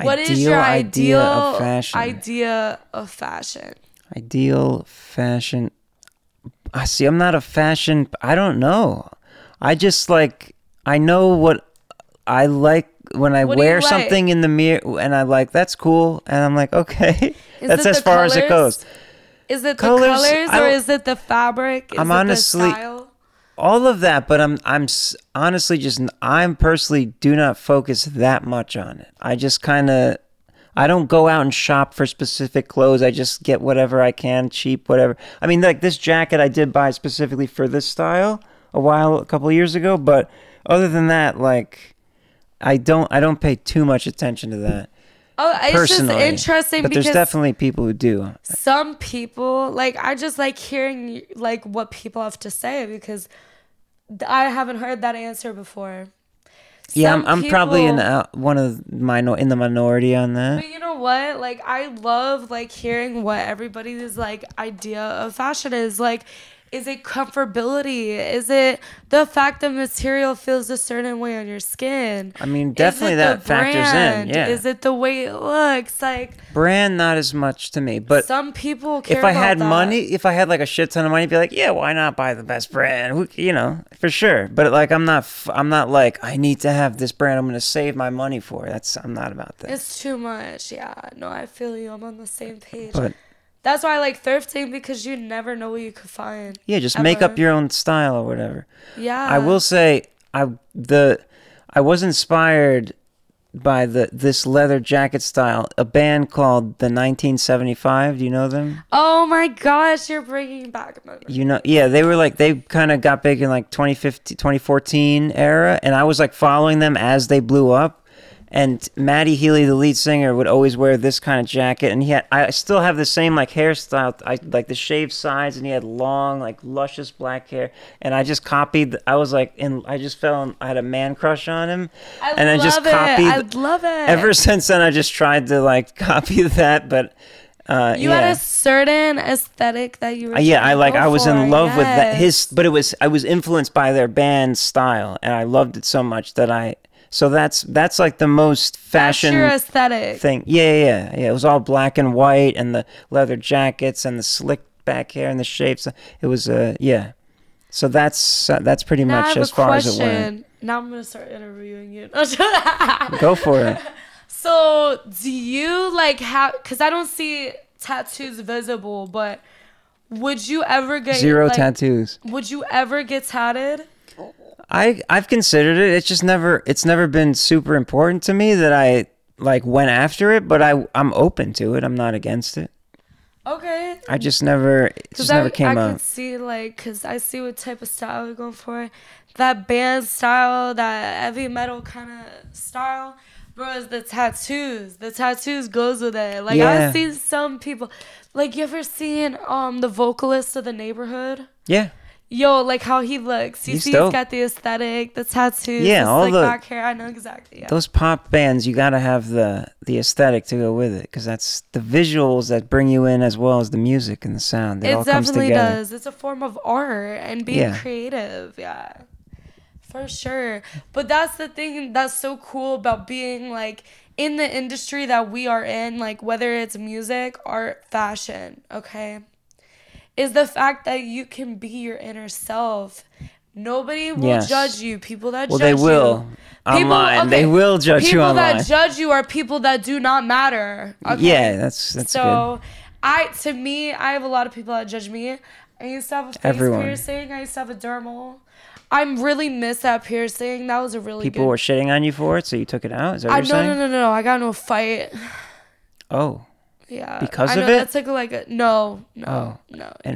Ideal fashion. I see. I'm not a fashion. I don't know. I just I know what I like when I wear something in the mirror, and I that's cool, and I'm okay. That's as far as it goes. Is it the colors or is it the fabric? I'm honestly all of that, but I'm honestly I'm personally do not focus that much on it. I just kind of. I don't go out and shop for specific clothes. I just get whatever I can, cheap, whatever. I mean, this jacket I did buy specifically for this style a couple of years ago. But other than that, I don't pay too much attention to that. Oh, it's personally. Just interesting but because there's definitely people who do. Some people I just hearing what people have to say because I haven't heard that answer before. Yeah, I'm probably in the minority on that. But you know what? I love hearing what everybody's idea of fashion is. Is it comfortability? Is it the fact that material feels a certain way on your skin? I mean, definitely that factors in. Yeah. Is it the way it looks? Brand, not as much to me. But some people care about that. If I had money, if I had a shit ton of money, I'd be yeah, why not buy the best brand? You know, for sure. But I'm not I need to have this brand. I'm going to save my money for it. I'm not about that. It's too much. Yeah. No, I feel you. I'm on the same page. But that's why I like thrifting because you never know what you could find. Yeah, just make up your own style or whatever. Yeah. I will say I was inspired by this leather jacket style. A band called The 1975. Do you know them? Oh my gosh, you're bringing back memories. You know, yeah, they were they kind of got big in 2015, 2014 era, and I was following them as they blew up. And Matty Healy, the lead singer, would always wear this kind of jacket. And I still have the same hairstyle, the shaved sides, and he had long, luscious black hair. And I just copied. I was I had a man crush on him. I love it. Ever since then, I just tried to copy that, but. You had a certain aesthetic that you were I was in love with that. I was influenced by their band style, and I loved it so much that I. So that's the most fashion that's your aesthetic. Thing. Yeah. It was all black and white and the leather jackets and the slick back hair and the shapes. It was yeah. So that's pretty much as far as it went. Now I'm going to start interviewing you. Go for it. So do you have, cuz I don't see tattoos visible, but would you ever get zero tattoos? Would you ever get tatted? I've considered it. It's never been super important to me that I went after it, but I'm open to it. I'm not against it. Okay. I just never came up. I could see cause I see what type of style you're going for. That band style, that heavy metal kind of style. Bro, it's the tattoos. The tattoos goes with it. Like, yeah. I've seen some people. Like, you ever seen the vocalist of The Neighborhood? Yeah. Yo, like how he looks. You see, he's got the aesthetic, the tattoos, yeah, all like the back hair. I know exactly. Yeah. Those pop bands, you gotta have the aesthetic to go with it, because that's the visuals that bring you in as well as the music and the sound. It all comes together. It definitely does. It's a form of art and being creative. Yeah, for sure. But that's the thing that's so cool about being like in the industry that we are in, like whether it's music, art, fashion. Okay. Is the fact that you can be your inner self. Nobody will judge you. People that judge you. Well, they will. Online. They will judge you online. People that judge you are people that do not matter. Okay? Yeah, that's good. So, I have a lot of people that judge me. I used to have a face piercing. I used to have a dermal. I'm really miss that piercing. That was a really good... People were shitting on you for it, so you took it out? Is that what you're saying? No. I got into a fight. Oh. Yeah. Because of it? That's no. And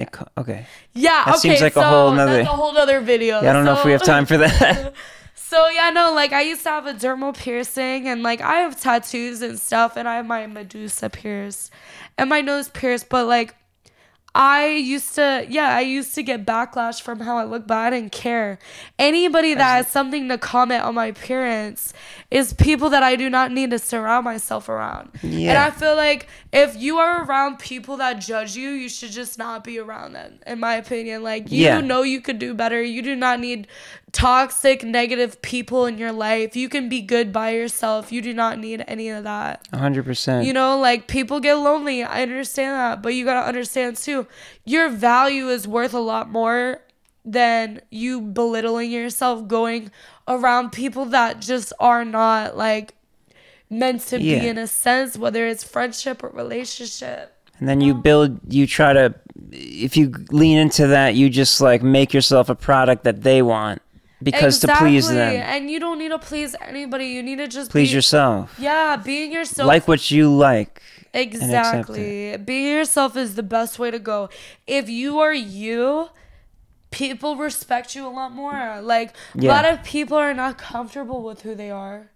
it okay. Yeah, that seems like so that's a whole other video. Yeah, I don't know if we have time for that. So yeah, no, like I used to have a dermal piercing, and like I have tattoos and stuff, and I have my Medusa pierced and my nose pierced, but like I used to get backlash from how I look, but I didn't care. Anybody that has something to comment on my appearance is people that I do not need to surround myself around. Yeah. And I feel like if you are around people that judge you, you should just not be around them, in my opinion. Like, you know you could do better. You do not need toxic, negative people in your life. You can be good by yourself. You do not need any of that. 100%. You know, like, people get lonely. I understand that. But you got to understand, too, your value is worth a lot more than you belittling yourself, going around people that just are not, like, meant to be, in a sense, whether it's friendship or relationship. And then if you lean into that, you just, like, make yourself a product that they want. Because to please them. And you don't need to please anybody. You need to just please yourself. Yeah, being yourself. Like what you like. Exactly. Being yourself is the best way to go. If you are you, people respect you a lot more. Like, a lot of people are not comfortable with who they are.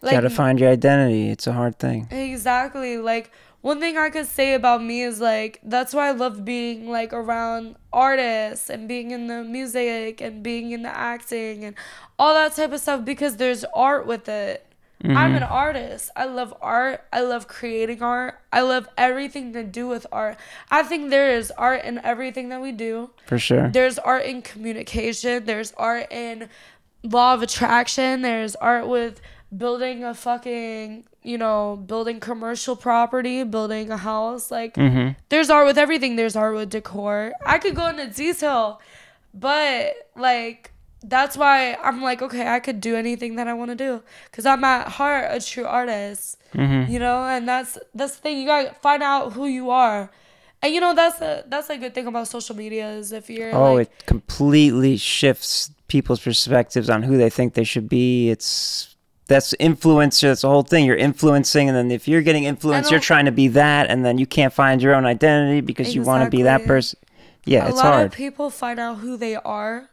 Like, you gotta find your identity. It's a hard thing. Exactly. Like, one thing I could say about me is, like, that's why I love being, like, around artists and being in the music and being in the acting and all that type of stuff, because there's art with it. Mm-hmm. I'm an artist. I love art. I love creating art. I love everything to do with art. I think there is art in everything that we do. For sure. There's art in communication. There's art in law of attraction. There's art with... building a fucking, building commercial property, building a house. Like, there's art with everything. There's art with decor. I could go into detail, but, like, that's why I'm like, okay, I could do anything that I want to do, because I'm at heart a true artist, and that's the thing. You got to find out who you are. And, that's a good thing about social media is if you're... Oh, like, it completely shifts people's perspectives on who they think they should be. That's influencer. That's the whole thing. You're influencing, and then if you're getting influenced, you're trying to be that, and then you can't find your own identity because you want to be that person. Yeah, it's hard. A lot of people find out who they are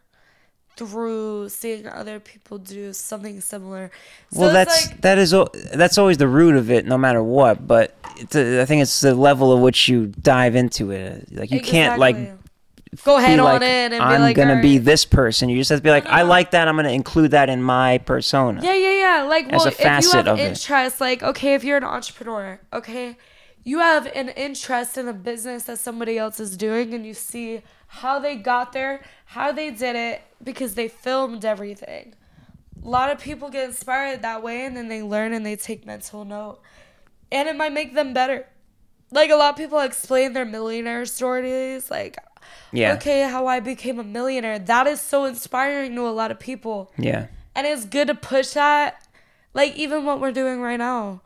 through seeing other people do something similar. So well, that's always the root of it, no matter what. But I think it's the level of which you dive into it. Like, you can't go ahead on it and be like, I'm gonna be this person. You just have to be like, I like that, I'm gonna include that in my persona. Yeah. Like, well, if you have interest, like, okay, if you're an entrepreneur, okay, you have an interest in a business that somebody else is doing, and you see how they got there, how they did it, because they filmed everything. A lot of people get inspired that way, and then they learn and they take mental note, and it might make them better. Like, a lot of people explain their millionaire stories, like, okay, how I became a millionaire. That is so inspiring to a lot of people. Yeah. And it's good to push that. Like, even what we're doing right now,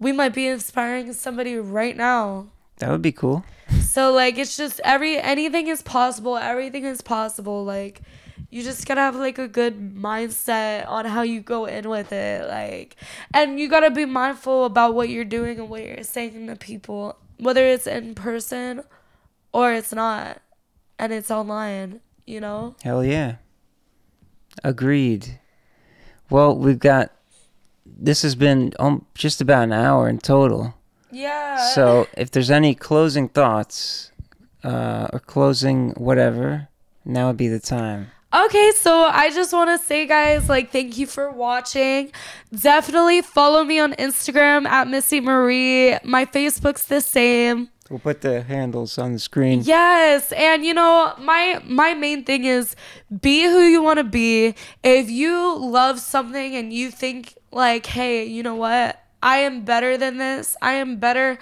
we might be inspiring somebody right now. That would be cool. So, like, it's just anything is possible. Everything is possible. Like, you just gotta have, like, a good mindset on how you go in with it. Like, and you gotta be mindful about what you're doing and what you're saying to people, whether it's in person or it's not. And it's online, Hell yeah. Agreed. Well, we've got this has been just about an hour in total. Yeah. So if there's any closing thoughts or closing whatever, now would be the time. Okay, so I just want to say, guys, like, thank you for watching. Definitely follow me on Instagram at Missy Marie. My Facebook's the same. We'll put the handles on the screen. Yes, and you know, my main thing is be who you want to be. If you love something and you think like, hey, you know what? I am better than this. I am better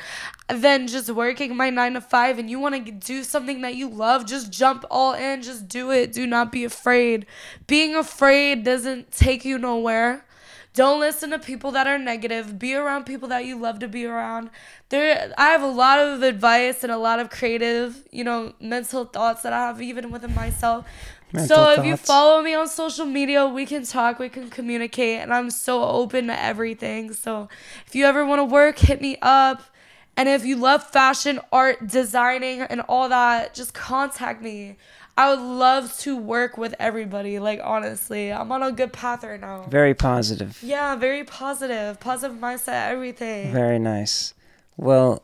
than just working my 9 to 5, and you want to do something that you love, just jump all in, just do it. Do not be afraid. Being afraid doesn't take you nowhere. Don't listen to people that are negative. Be around people that you love to be around. I have a lot of advice and a lot of creative, you know, mental thoughts that I have even within myself. If you follow me on social media, we can talk, we can communicate, and I'm so open to everything. So if you ever want to work, hit me up. And if you love fashion, art, designing, and all that, just contact me. I would love to work with everybody. Like, honestly, I'm on a good path right now. Very positive. Yeah, very positive. Positive mindset, everything. Very nice. Well,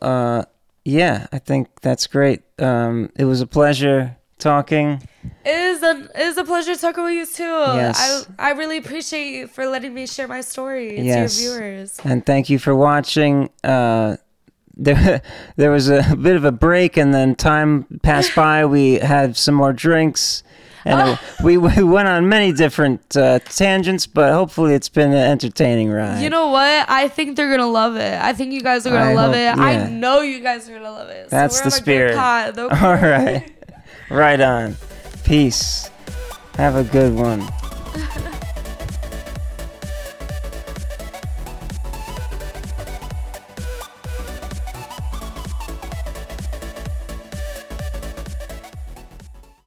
yeah, I think that's great. It was a pleasure talking. It is a pleasure talking with you, too. Yes. I really appreciate you for letting me share my story to your viewers. And thank you for watching. There was a bit of a break, and then time passed by. We had some more drinks, and we went on many different tangents, but hopefully it's been an entertaining ride. You know what? I think they're going to love it. I think you guys are going to love it. Yeah. I know you guys are going to love it. That's the spirit. All right. Right on. Peace. Have a good one.